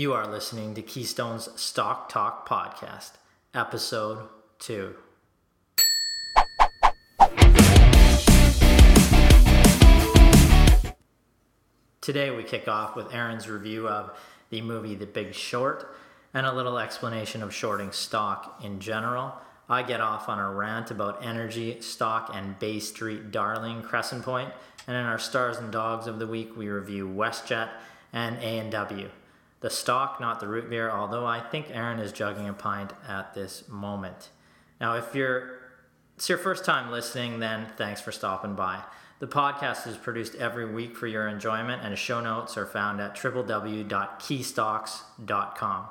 You are listening to Keystone's Stock Talk Podcast, Episode 2. Today we kick off with Aaron's review of the movie The Big Short and a little explanation of shorting stock in general. I get off on a rant about energy, stock, and Bay Street darling Crescent Point. And in our Stars and Dogs of the Week, we review WestJet and A&W. The stock, not the root beer, although I think Aaron is jugging a pint at this moment. Now, if it's your first time listening, then thanks for stopping by. The podcast is produced every week for your enjoyment, and show notes are found at www.keystocks.com.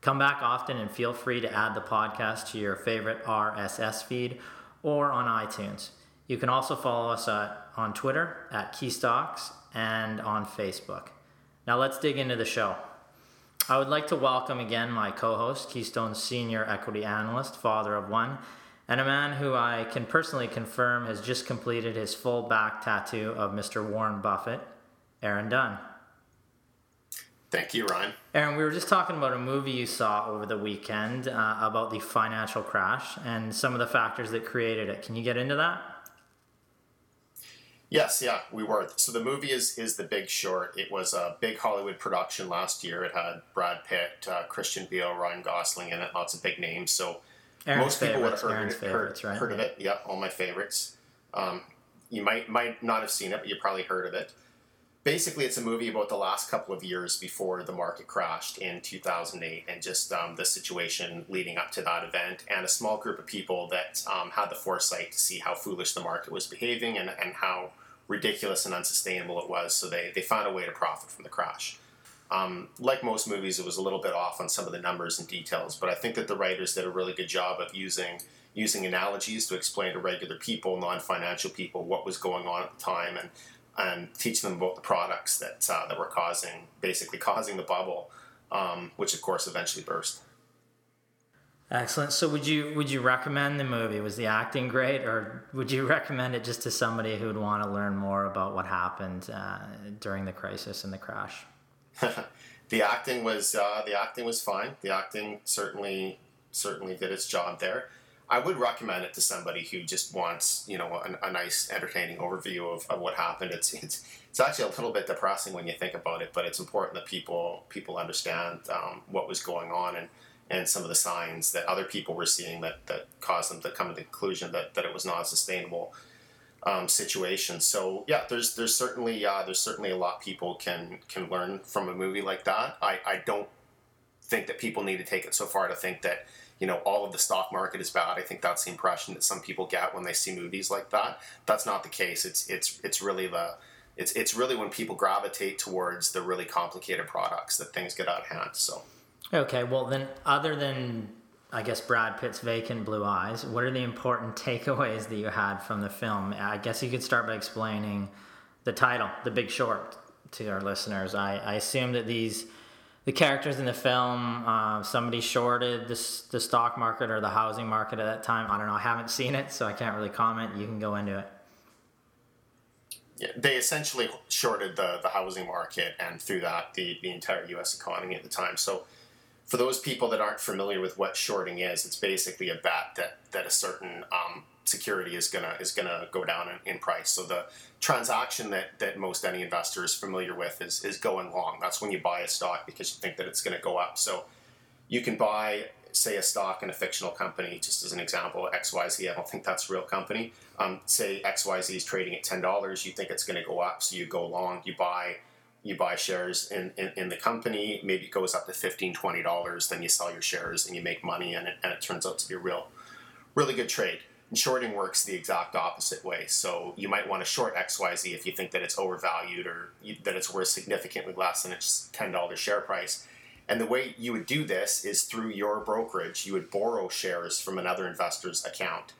Come back often and feel free to add the podcast to your favorite RSS feed or on iTunes. You can also follow us on Twitter at Keystocks and on Facebook. Now let's dig into the show. I would like to welcome again my co-host, Keystone's senior equity analyst, father of one, and a man who I can personally confirm has just completed his full back tattoo of Mr. Warren Buffett, Aaron Dunn. Thank you, Ryan. Aaron, we were just talking about a movie you saw over the weekend about the financial crash and some of the factors that created it. Can you get into that? Yes, yeah, we were. So the movie is The Big Short. It was a big Hollywood production last year. It had Brad Pitt, Christian Bale, Ryan Gosling in it, lots of big names. So Aaron's most people would have heard of it. Yeah, all my favorites. You might not have seen it, but you probably heard of it. Basically, it's a movie about the last couple of years before the market crashed in 2008 and just the situation leading up to that event, and a small group of people that had the foresight to see how foolish the market was behaving and how ridiculous and unsustainable it was, so they found a way to profit from the crash. Like most movies, it was a little bit off on some of the numbers and details, but I think that the writers did a really good job of using analogies to explain to regular people, non-financial people, what was going on at the time, and teach them about the products that were causing the bubble, which of course eventually burst. Excellent. So would you recommend the movie? Was the acting great, or would you recommend it just to somebody who would want to learn more about what happened during the crisis and the crash? The acting was fine. The acting certainly did its job there. I would recommend it to somebody who just wants, a nice, entertaining overview of what happened. It's actually a little bit depressing when you think about it, but it's important that people understand what was going on and some of the signs that other people were seeing that caused them to come to the conclusion that it was not a sustainable situation. So yeah, there's certainly a lot people can learn from a movie like that. I don't think that people need to take it so far to think that all of the stock market is bad. I think that's the impression that some people get when they see movies like that. That's not the case. It's really when people gravitate towards the really complicated products that things get out of hand. So okay, well then, other than I guess Brad Pitt's vacant blue eyes, what are the important takeaways that you had from the film? I guess you could start by explaining the title, The Big Short, to our listeners. I assume that the characters in the film, somebody shorted the stock market or the housing market at that time. I don't know. I haven't seen it, so I can't really comment. You can go into it. Yeah, they essentially shorted the housing market, and through that, the entire U.S. economy at the time. So for those people that aren't familiar with what shorting is, it's basically a bet that a certain security is gonna go down in price. So the transaction that most any investor is familiar with is going long. That's when you buy a stock because you think that it's going to go up. So you can buy, say, a stock in a fictional company, just as an example, XYZ. I don't think that's a real company. Say XYZ is trading at $10. You think it's going to go up, so you go long. You buy shares in the company. Maybe it goes up to $15, $20. Then you sell your shares and you make money, and it turns out to be a really good trade. And shorting works the exact opposite way. So you might want to short XYZ if you think that it's overvalued or that it's worth significantly less than its $10 share price. And the way you would do this is through your brokerage. You would borrow shares from another investor's account,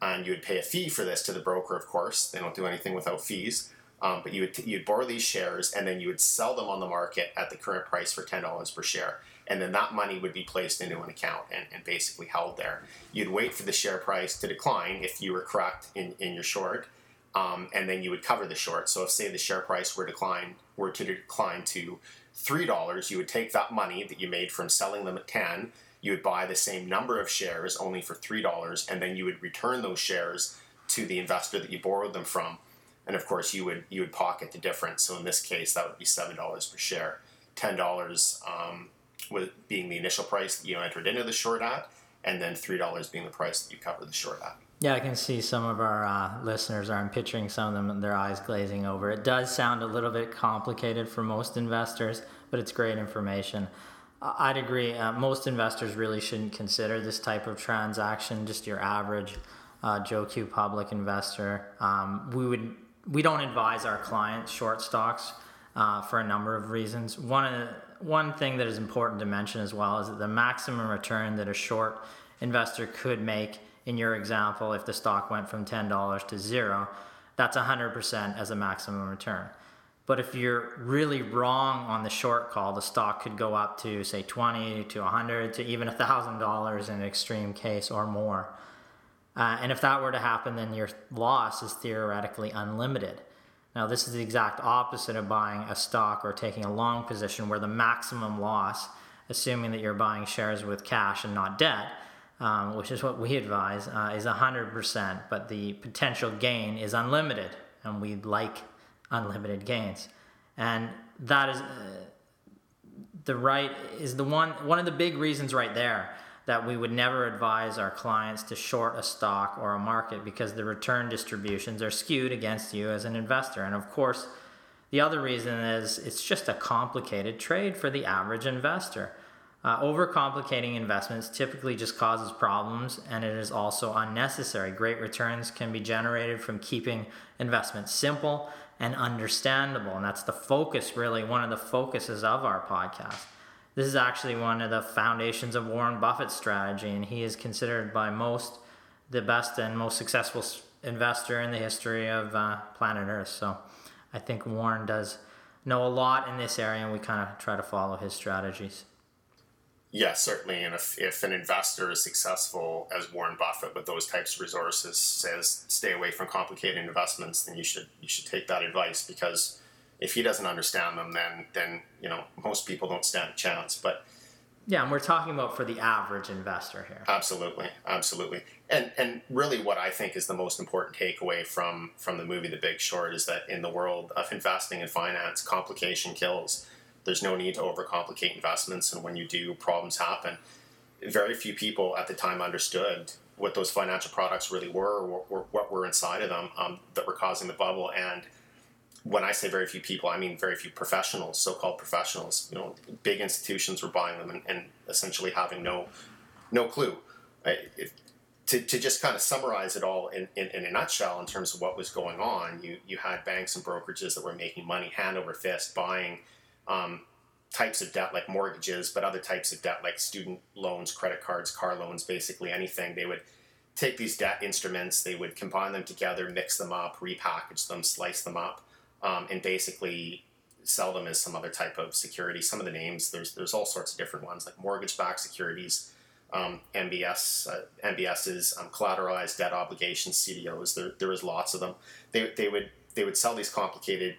and you would pay a fee for this to the broker, of course. They don't do anything without fees. But you'd borrow these shares, and then you would sell them on the market at the current price for $10 per share. And then that money would be placed into an account and basically held there. You'd wait for the share price to decline if you were correct in your short, and then you would cover the short. So if, say, the share price were to decline to $3, you would take that money that you made from selling them at 10, you would buy the same number of shares only for $3, and then you would return those shares to the investor that you borrowed them from. And of course, you would pocket the difference. So in this case, that would be $7 per share. $10 with being the initial price that you entered into the short at, and then $3 being the price that you covered the short at. Yeah, I can see some of our listeners are picturing some of them and their eyes glazing over. It does sound a little bit complicated for most investors, but it's great information. I'd agree. Most investors really shouldn't consider this type of transaction, just your average Joe Q public investor. We don't advise our clients short stocks for a number of reasons. One thing that is important to mention as well is that the maximum return that a short investor could make, in your example, if the stock went from $10 to $0, that's 100% as a maximum return. But if you're really wrong on the short call, the stock could go up to, say, $20 to $100 to even $1,000 in an extreme case or more. And if that were to happen, then your loss is theoretically unlimited. Now, this is the exact opposite of buying a stock or taking a long position, where the maximum loss, assuming that you're buying shares with cash and not debt, which is what we advise, is 100%, but the potential gain is unlimited, and we like unlimited gains. And that is one of the big reasons right there that we would never advise our clients to short a stock or a market, because the return distributions are skewed against you as an investor. And of course, the other reason is it's just a complicated trade for the average investor. Overcomplicating investments typically just causes problems, and it is also unnecessary. Great returns can be generated from keeping investments simple and understandable, and that's the focus, really, one of the focuses of our podcast. This is actually one of the foundations of Warren Buffett's strategy, and he is considered by most the best and most successful investor in the history of planet Earth. So I think Warren does know a lot in this area, and we kind of try to follow his strategies. Yes, certainly. And if an investor is successful as Warren Buffett with those types of resources says, stay away from complicated investments, then you should take that advice, because if he doesn't understand them, then most people don't stand a chance. But yeah, and we're talking about for the average investor here. Absolutely, absolutely. And really, what I think is the most important takeaway from the movie The Big Short is that in the world of investing and finance, complication kills. There's no need to overcomplicate investments, and when you do, problems happen. Very few people at the time understood what those financial products really were, or what were inside of them that were causing the bubble. And when I say very few people, I mean very few professionals, so-called professionals. Big institutions were buying them and essentially having no clue. To just kind of summarize it all in a nutshell in terms of what was going on, you had banks and brokerages that were making money hand over fist buying types of debt like mortgages, but other types of debt like student loans, credit cards, car loans, basically anything. They would take these debt instruments, they would combine them together, mix them up, repackage them, slice them up, and basically sell them as some other type of security. Some of the names, there's all sorts of different ones, like mortgage-backed securities, MBSs, collateralized debt obligations, CDOs. There is lots of them. They would sell these complicated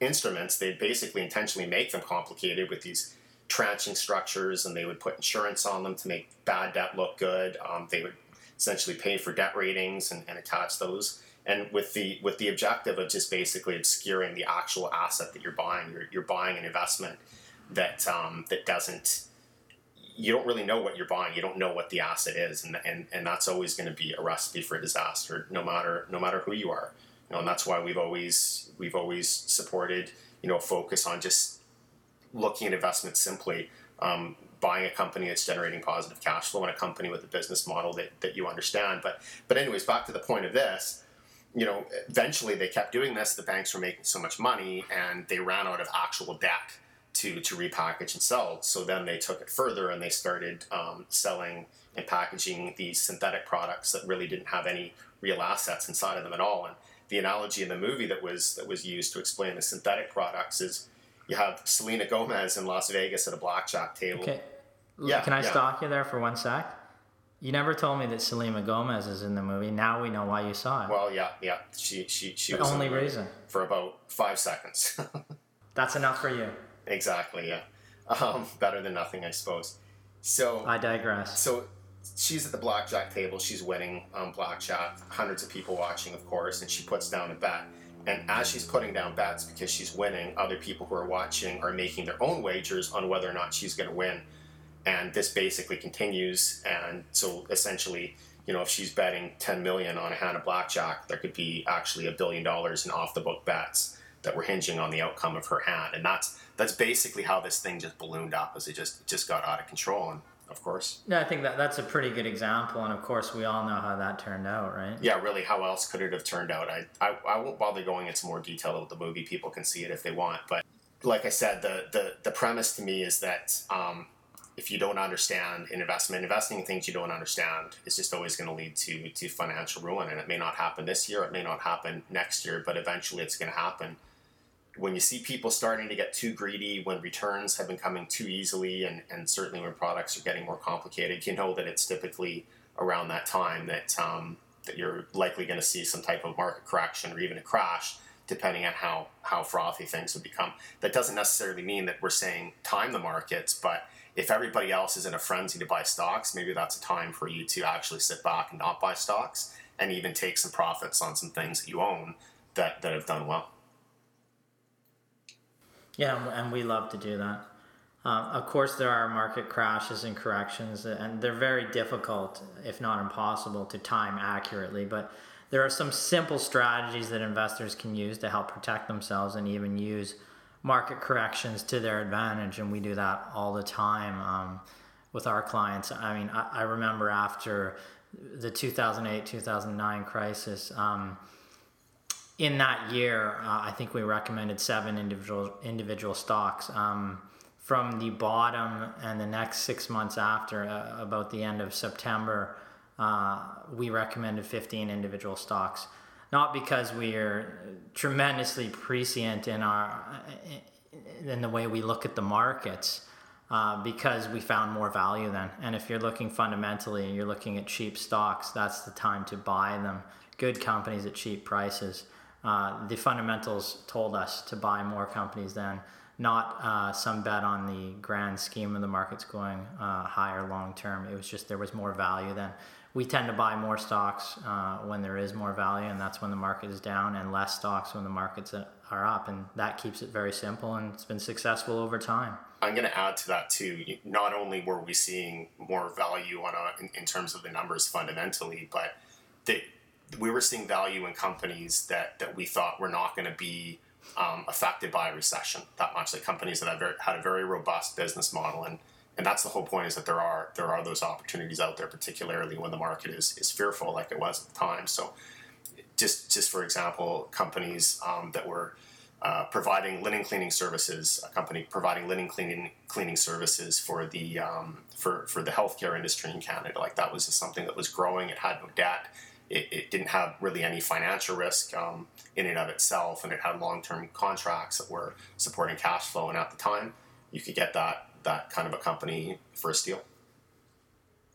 instruments. They'd basically intentionally make them complicated with these tranching structures, and they would put insurance on them to make bad debt look good. They would essentially pay for debt ratings and attach those, and with the objective of just basically obscuring the actual asset that you're buying. You're buying an investment that doesn't. You don't really know what you're buying. You don't know what the asset is, and that's always going to be a recipe for disaster, no matter who you are. And that's why we've always supported, focus on just looking at investments simply, buying a company that's generating positive cash flow and a company with a business model that you understand. But anyways, back to the point of this, eventually they kept doing this. The banks were making so much money, and they ran out of actual debt to repackage and sell. So then they took it further, and they started selling and packaging these synthetic products that really didn't have any real assets inside of them at all. And the analogy in the movie that was used to explain the synthetic products is you have Selena Gomez in Las Vegas at a blackjack table. Okay. Yeah, can I stop you there for one sec? You never told me that Selena Gomez is in the movie. Now we know why you saw it. Well, yeah. She was the only reason for about 5 seconds. That's enough for you. Exactly, yeah. Better than nothing, I suppose. So I digress. So she's at the blackjack table. She's winning blackjack. Hundreds of people watching, of course, and she puts down a bet. And as she's putting down bets, because she's winning, other people who are watching are making their own wagers on whether or not she's going to win. And this basically continues. And so essentially, you know, if she's betting $10 million on a hand of blackjack, there could be actually $1 billion in off-the-book bets that were hinging on the outcome of her hand. And that's basically how this thing just ballooned up, as it just got out of control. And of course, yeah, I think that's a pretty good example. And of course, we all know how that turned out, right? Yeah, really, how else could it have turned out? I won't bother going into more detail of the movie. People can see it if they want. But like I said, the premise to me is that if you don't understand an investment, investing in things you don't understand is just always going to lead to financial ruin. And it may not happen this year, it may not happen next year, but eventually it's going to happen. When you see people starting to get too greedy, when returns have been coming too easily, and certainly when products are getting more complicated, you know that it's typically around that time that that you're likely going to see some type of market correction or even a crash, depending on how frothy things would become. That doesn't necessarily mean that we're saying time the markets, but if everybody else is in a frenzy to buy stocks, maybe that's a time for you to actually sit back and not buy stocks and even take some profits on some things that you own that have done well. Yeah, and we love to do that. Of course, there are market crashes and corrections, and they're very difficult, if not impossible, to time accurately. But there are some simple strategies that investors can use to help protect themselves and even use market corrections to their advantage. And we do that all the time with our clients. I mean, I remember after the 2008-2009 crisis, in that year, I think we recommended 7 individual stocks from the bottom, and the next 6 months after, about the end of September, we recommended 15 individual stocks. Not because we are tremendously prescient in the way we look at the markets, because we found more value then. And if you're looking fundamentally and you're looking at cheap stocks, that's the time to buy them. Good companies at cheap prices. The fundamentals told us to buy more companies then, not some bet on the grand scheme of the markets going higher long term. It was just there was more value then. We tend to buy more stocks when there is more value, and that's when the market is down, and less stocks when the markets are up, and that keeps it very simple, and it's been successful over time. I'm going to add to that too. Not only were we seeing more value in terms of the numbers fundamentally, but we were seeing value in companies that we thought were not going to be affected by a recession that much, like companies that had a very robust business model. And that's the whole point, is that there are those opportunities out there, particularly when the market is fearful like it was at the time. So just for example, companies that were providing linen cleaning services, a company providing linen cleaning services for the healthcare industry in Canada. Like, that was just something that was growing. It had no debt. It didn't have really any financial risk in and of itself, and it had long-term contracts that were supporting cash flow. And at the time, you could get that kind of a company for a steal.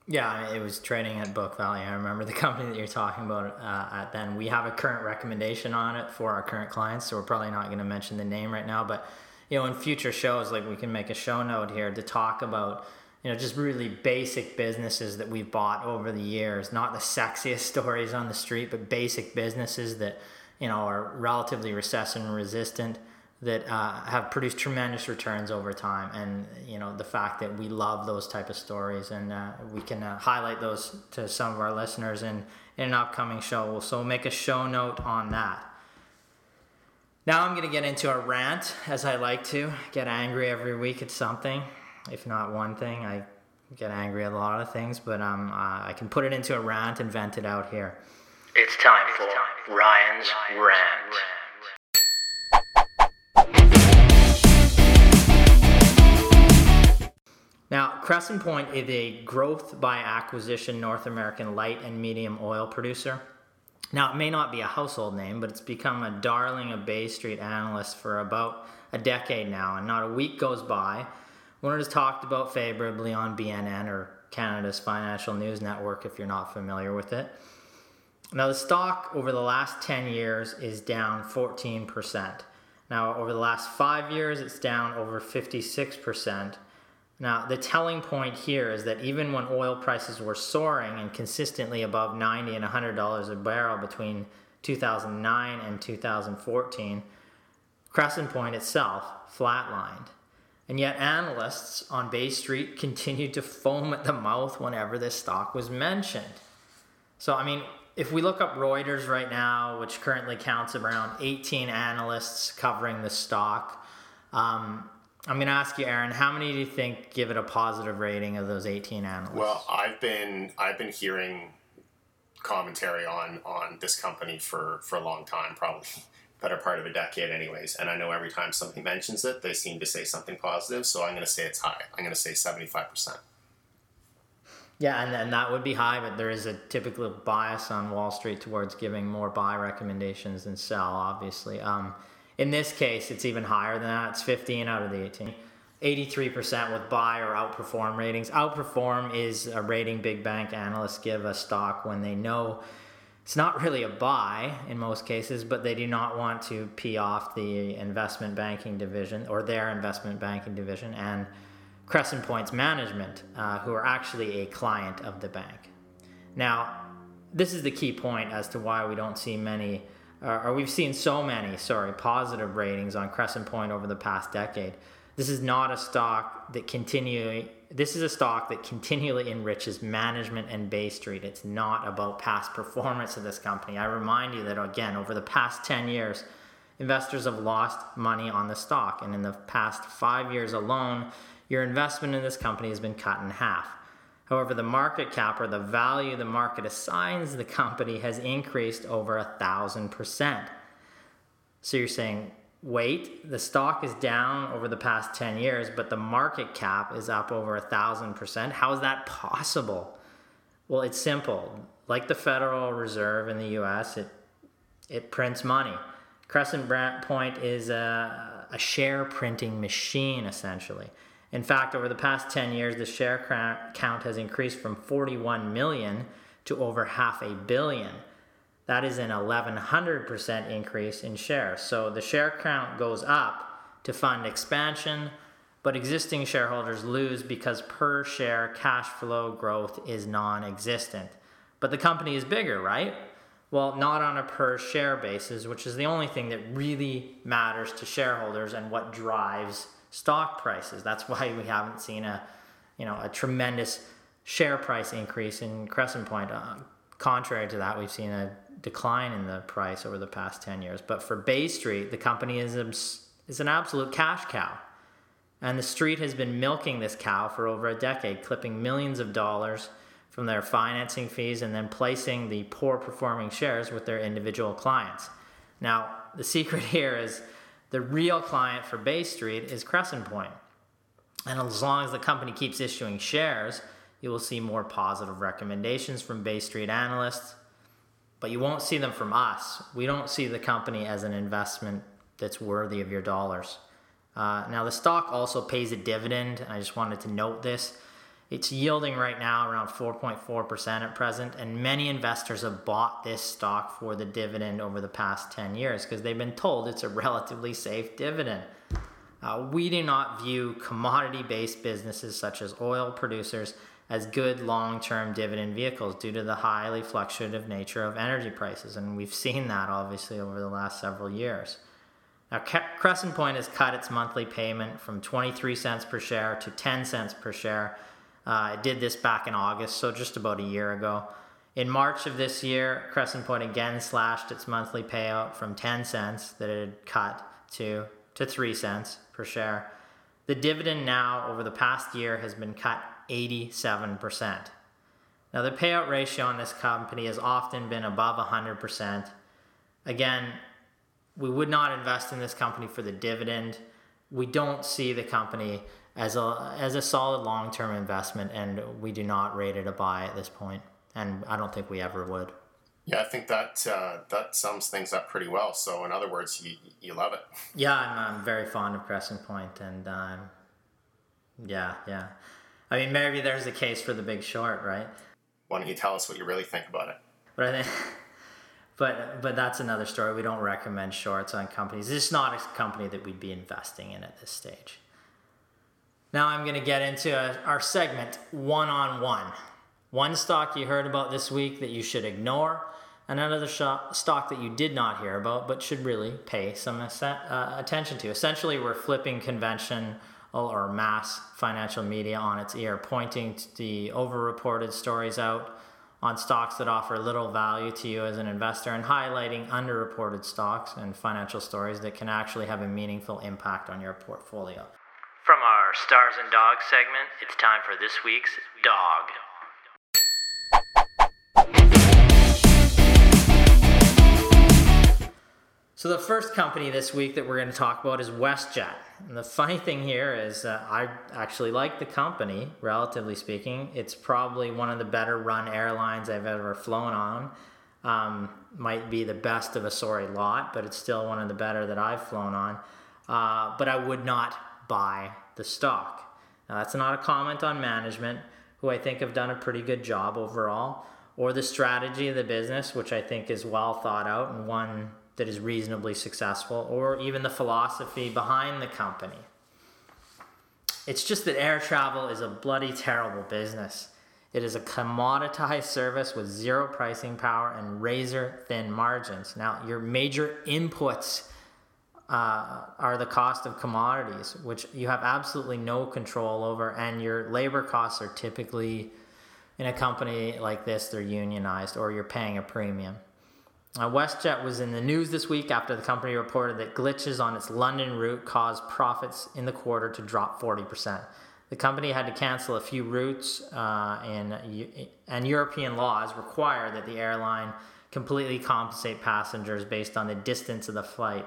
Yeah, it was trading at book value. I remember the company that you're talking about at then. We have a current recommendation on it for our current clients, so we're probably not going to mention the name right now. But you know, in future shows, like, we can make a show note here to talk about, you know, just really basic businesses that we've bought over the years. Not the sexiest stories on the street, but basic businesses that, you know, are relatively recession resistant, that have produced tremendous returns over time. And, you know, the fact that we love those type of stories, and we can highlight those to some of our listeners in an upcoming show. We'll so make a show note on that. Now I'm going to get into a rant, as I like to get angry every week at something. If not one thing, I get angry at a lot of things, but I can put it into a rant and vent it out here. It's time for Ryan's Rant. Now, Crescent Point is a growth by acquisition North American light and medium oil producer. Now, it may not be a household name, but it's become a darling of Bay Street analysts for about a decade now, and not a week goes by when it is talked about favorably on BNN, or Canada's Financial News Network if you're not familiar with it. Now, the stock over the last 10 years is down 14%. Now, over the last 5 years, it's down over 56%. Now, the telling point here is that even when oil prices were soaring and consistently above $90 and $100 a barrel between 2009 and 2014, Crescent Point itself flatlined. And yet analysts on Bay Street continued to foam at the mouth whenever this stock was mentioned. So, I mean, if we look up Reuters right now, which currently counts around 18 analysts covering the stock, I'm going to ask you, Aaron, how many do you think give it a positive rating of those 18 analysts? Well, I've been hearing commentary on this company for a long time, probably better part of a decade anyways. And I know every time somebody mentions it, they seem to say something positive. So I'm going to say it's high. I'm going to say 75%. Yeah, and then that would be high, but there is a typical bias on Wall Street towards giving more buy recommendations than sell, obviously. In this case, it's even higher than that. It's 15 out of the 18. 83% with buy or outperform ratings. Outperform is a rating big bank analysts give a stock when they know it's not really a buy in most cases, but they do not want to pee off the investment banking division or their investment banking division and Crescent Point's management, who are actually a client of the bank. Now, this is the key point as to why we don't see many we've seen so many positive ratings on Crescent Point over the past decade. This is a stock that continually enriches management and Bay Street. It's not about past performance of this company. I remind you that, again, over the past 10 years, investors have lost money on the stock. And in the past 5 years alone, your investment in this company has been cut in half. However, the market cap, or the value the market assigns the company, has increased over 1,000%. So you're saying, wait, the stock is down over the past 10 years, but the market cap is up over 1,000%. How is that possible? Well, it's simple. Like the Federal Reserve in the U.S., it prints money. Crescent Point is a share printing machine, essentially. In fact, over the past 10 years, the share count has increased from 41 million to over 500 million. That is an 1,100% increase in shares. So the share count goes up to fund expansion, but existing shareholders lose because per share cash flow growth is non-existent. But the company is bigger, right? Well, not on a per share basis, which is the only thing that really matters to shareholders and what drives stock prices. That's why we haven't seen a tremendous share price increase in Crescent Point. Contrary to that, we've seen a decline in the price over the past 10 years. But for Bay Street, the company is an absolute cash cow. And the street has been milking this cow for over a decade, clipping millions of dollars from their financing fees and then placing the poor performing shares with their individual clients. Now, the secret here is the real client for Bay Street is Crescent Point. And as long as the company keeps issuing shares, you will see more positive recommendations from Bay Street analysts, but you won't see them from us. We don't see the company as an investment that's worthy of your dollars. Now, the stock also pays a dividend, and I just wanted to note this. It's yielding right now around 4.4% at present, and many investors have bought this stock for the dividend over the past 10 years because they've been told it's a relatively safe dividend. We do not view commodity-based businesses such as oil producers as good long-term dividend vehicles due to the highly fluctuative nature of energy prices, and we've seen that obviously over the last several years. Now, Crescent Point has cut its monthly payment from 23 cents per share to 10 cents per share. It did this back in August, so just about a year ago. In March of this year, Crescent Point again slashed its monthly payout from 10 cents that it had cut to 3 cents per share. The dividend now over the past year has been cut 87%. Now, the payout ratio on this company has often been above 100%. Again, we would not invest in this company for the dividend. We don't see the company as a solid long-term investment, and we do not rate it a buy at this point, and I don't think we ever would. Yeah, I think that sums things up pretty well. So in other words, you love it. Yeah, I'm very fond of Crescent Point, and yeah. I mean, maybe there's a case for The Big Short, right? Why don't you tell us what you really think about it? But I think But that's another story. We don't recommend shorts on companies. It's not a company that we'd be investing in at this stage. Now I'm going to get into our segment, one-on-one. One stock you heard about this week that you should ignore, and another stock that you did not hear about but should really pay some attention to. Essentially, we're flipping conventional or mass financial media on its ear, pointing the overreported stories out on stocks that offer little value to you as an investor and highlighting underreported stocks and financial stories that can actually have a meaningful impact on your portfolio. From our Stars and Dogs segment, it's time for this week's Dog. So the first company this week that we're going to talk about is WestJet. And the funny thing here is I actually like the company, relatively speaking. It's probably one of the better run airlines I've ever flown on. Might be the best of a sorry lot, but it's still one of the better that I've flown on. But I would not buy the stock. Now, that's not a comment on management, who I think have done a pretty good job overall, or the strategy of the business, which I think is well thought out and one that is reasonably successful, or even the philosophy behind the company. It's just that air travel is a bloody terrible business. It is a commoditized service with zero pricing power and razor-thin margins. Now, your major inputs are the cost of commodities, which you have absolutely no control over, and your labor costs are typically, in a company like this, they're unionized or you're paying a premium. WestJet was in the news this week after the company reported that glitches on its London route caused profits in the quarter to drop 40%. The company had to cancel a few routes, and European laws require that the airline completely compensate passengers based on the distance of the flight.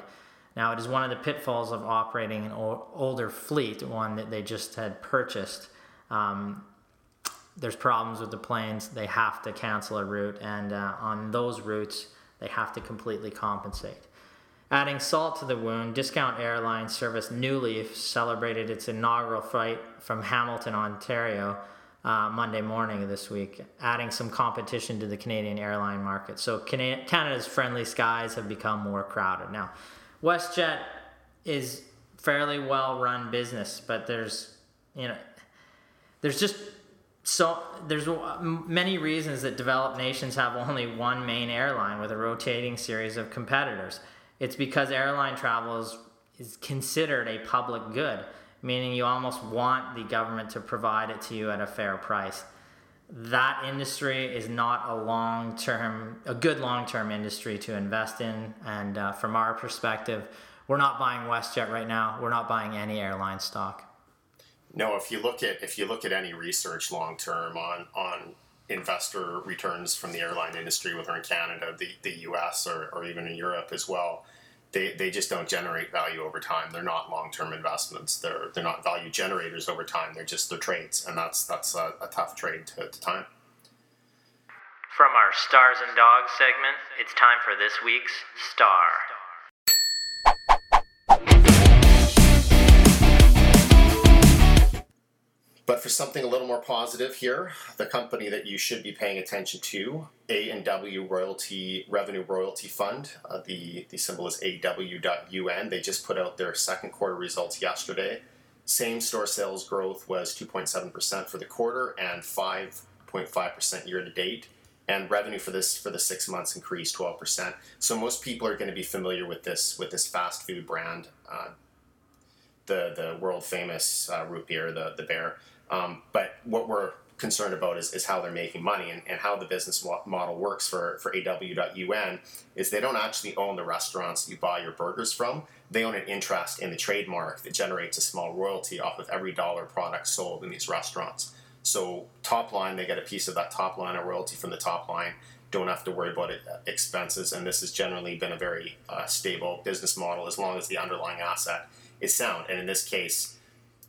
Now, it is one of the pitfalls of operating an older fleet, one that they just had purchased. There's problems with the planes. They have to cancel a route, and on those routes, they have to completely compensate. Adding salt to the wound, discount airline service New Leaf celebrated its inaugural flight from Hamilton, Ontario, Monday morning of this week, adding some competition to the Canadian airline market. So Canada's friendly skies have become more crowded. Now, WestJet is fairly well-run business, but there's many reasons that developed nations have only one main airline with a rotating series of competitors. It's because airline travel is considered a public good, meaning you almost want the government to provide it to you at a fair price. That industry is not a good long-term industry to invest in. And from our perspective, we're not buying WestJet right now. We're not buying any airline stock. No, if you look at any research long term on investor returns from the airline industry, whether in Canada, the US, or even in Europe as well, they just don't generate value over time. They're not long term investments. They're not value generators over time. They're trades, and that's a tough trade to time. From our Stars and Dogs segment, it's time for this week's Star. But for something a little more positive here, the company that you should be paying attention to, A&W Revenue Royalty Fund, the symbol is AW.UN. They just put out their second quarter results yesterday. Same store sales growth was 2.7% for the quarter and 5.5% year to date. And revenue for the 6 months increased 12%. So most people are going to be familiar with this fast food brand, the world famous root beer, the bear. But what we're concerned about is how they're making money, and how the business model works for AW.UN is they don't actually own the restaurants you buy your burgers from. They own an interest in the trademark that generates a small royalty off of every dollar product sold in these restaurants. So top line, they get a piece of that top line, a royalty from the top line. Don't have to worry about expenses, and this has generally been a very stable business model as long as the underlying asset is sound. And in this case,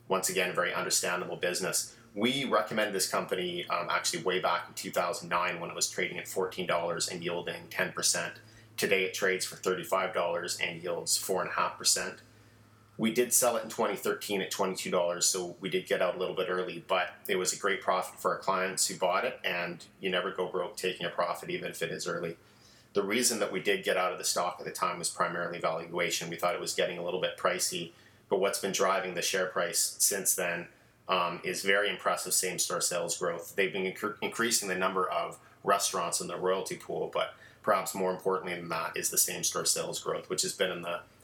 once again, very understandable business. We recommended this company actually way back in 2009 when it was trading at $14 and yielding 10%. Today it trades for $35 and yields 4.5%. We did sell it in 2013 at $22, so we did get out a little bit early, but it was a great profit for our clients who bought it, and you never go broke taking a profit even if it is early. The reason that we did get out of the stock at the time was primarily valuation. We thought it was getting a little bit pricey, but what's been driving the share price since then is very impressive same-store sales growth. They've been increasing the number of restaurants in the royalty pool, but perhaps more importantly than that is the same-store sales growth, which has been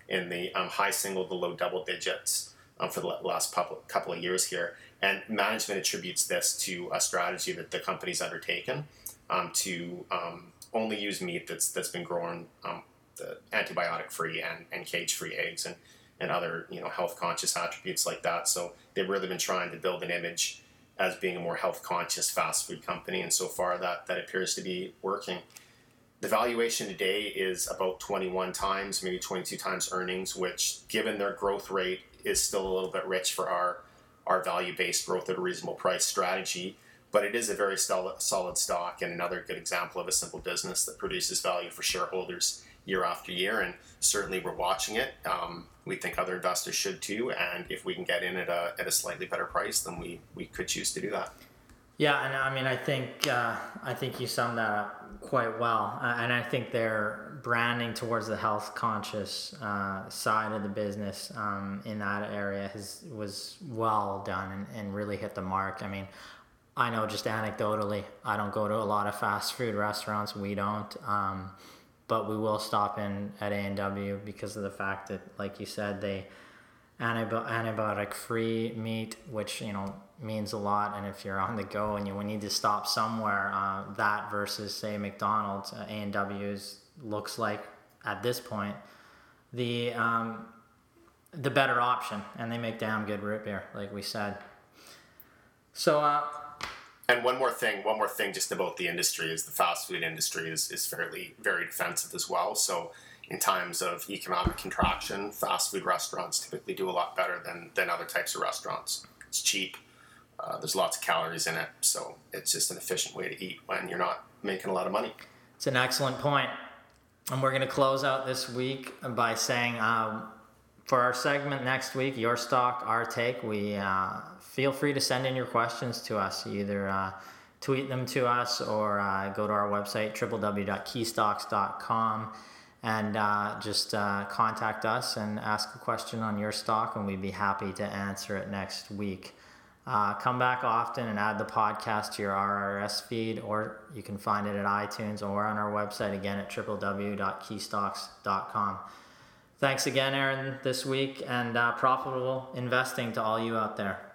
in the high single to low double digits for the last couple of years here. And management attributes this to a strategy that the company's undertaken to only use meat that's been grown antibiotic-free and cage-free eggs and other health-conscious attributes like that. So they've really been trying to build an image as being a more health-conscious fast food company, and so far that appears to be working. The valuation today is about 21 times, maybe 22 times earnings, which, given their growth rate, is still a little bit rich for our value-based growth at a reasonable price strategy. But it is a very solid stock and another good example of a simple business that produces value for shareholders year after year. And certainly we're watching it. We think other investors should too. And if we can get in at a slightly better price, then we could choose to do that. Yeah, and I mean, I think you summed that up quite well. And I think their branding towards the health-conscious side of the business in that area was well done and really hit the mark. I mean, I know just anecdotally, I don't go to a lot of fast food restaurants. We don't, but we will stop in at A&W because of the fact that, like you said, they antibiotic-free meat, which means a lot. And if you're on the go and you need to stop somewhere, that versus say McDonald's, A&W's looks like at this point the better option, and they make damn good root beer, like we said. So. And one more thing just about the industry is the fast food industry is fairly very defensive as well. So in times of economic contraction, fast food restaurants typically do a lot better than other types of restaurants. It's cheap. There's lots of calories in it. So it's just an efficient way to eat when you're not making a lot of money. It's an excellent point. And we're going to close out this week by saying for our segment next week, Your Stock, Our Take, we... feel free to send in your questions to us. Either tweet them to us or go to our website, www.keystocks.com, and just contact us and ask a question on your stock, and we'd be happy to answer it next week. Come back often and add the podcast to your RRS feed, or you can find it at iTunes or on our website, again, at www.keystocks.com. Thanks again, Aaron, this week, and profitable investing to all you out there.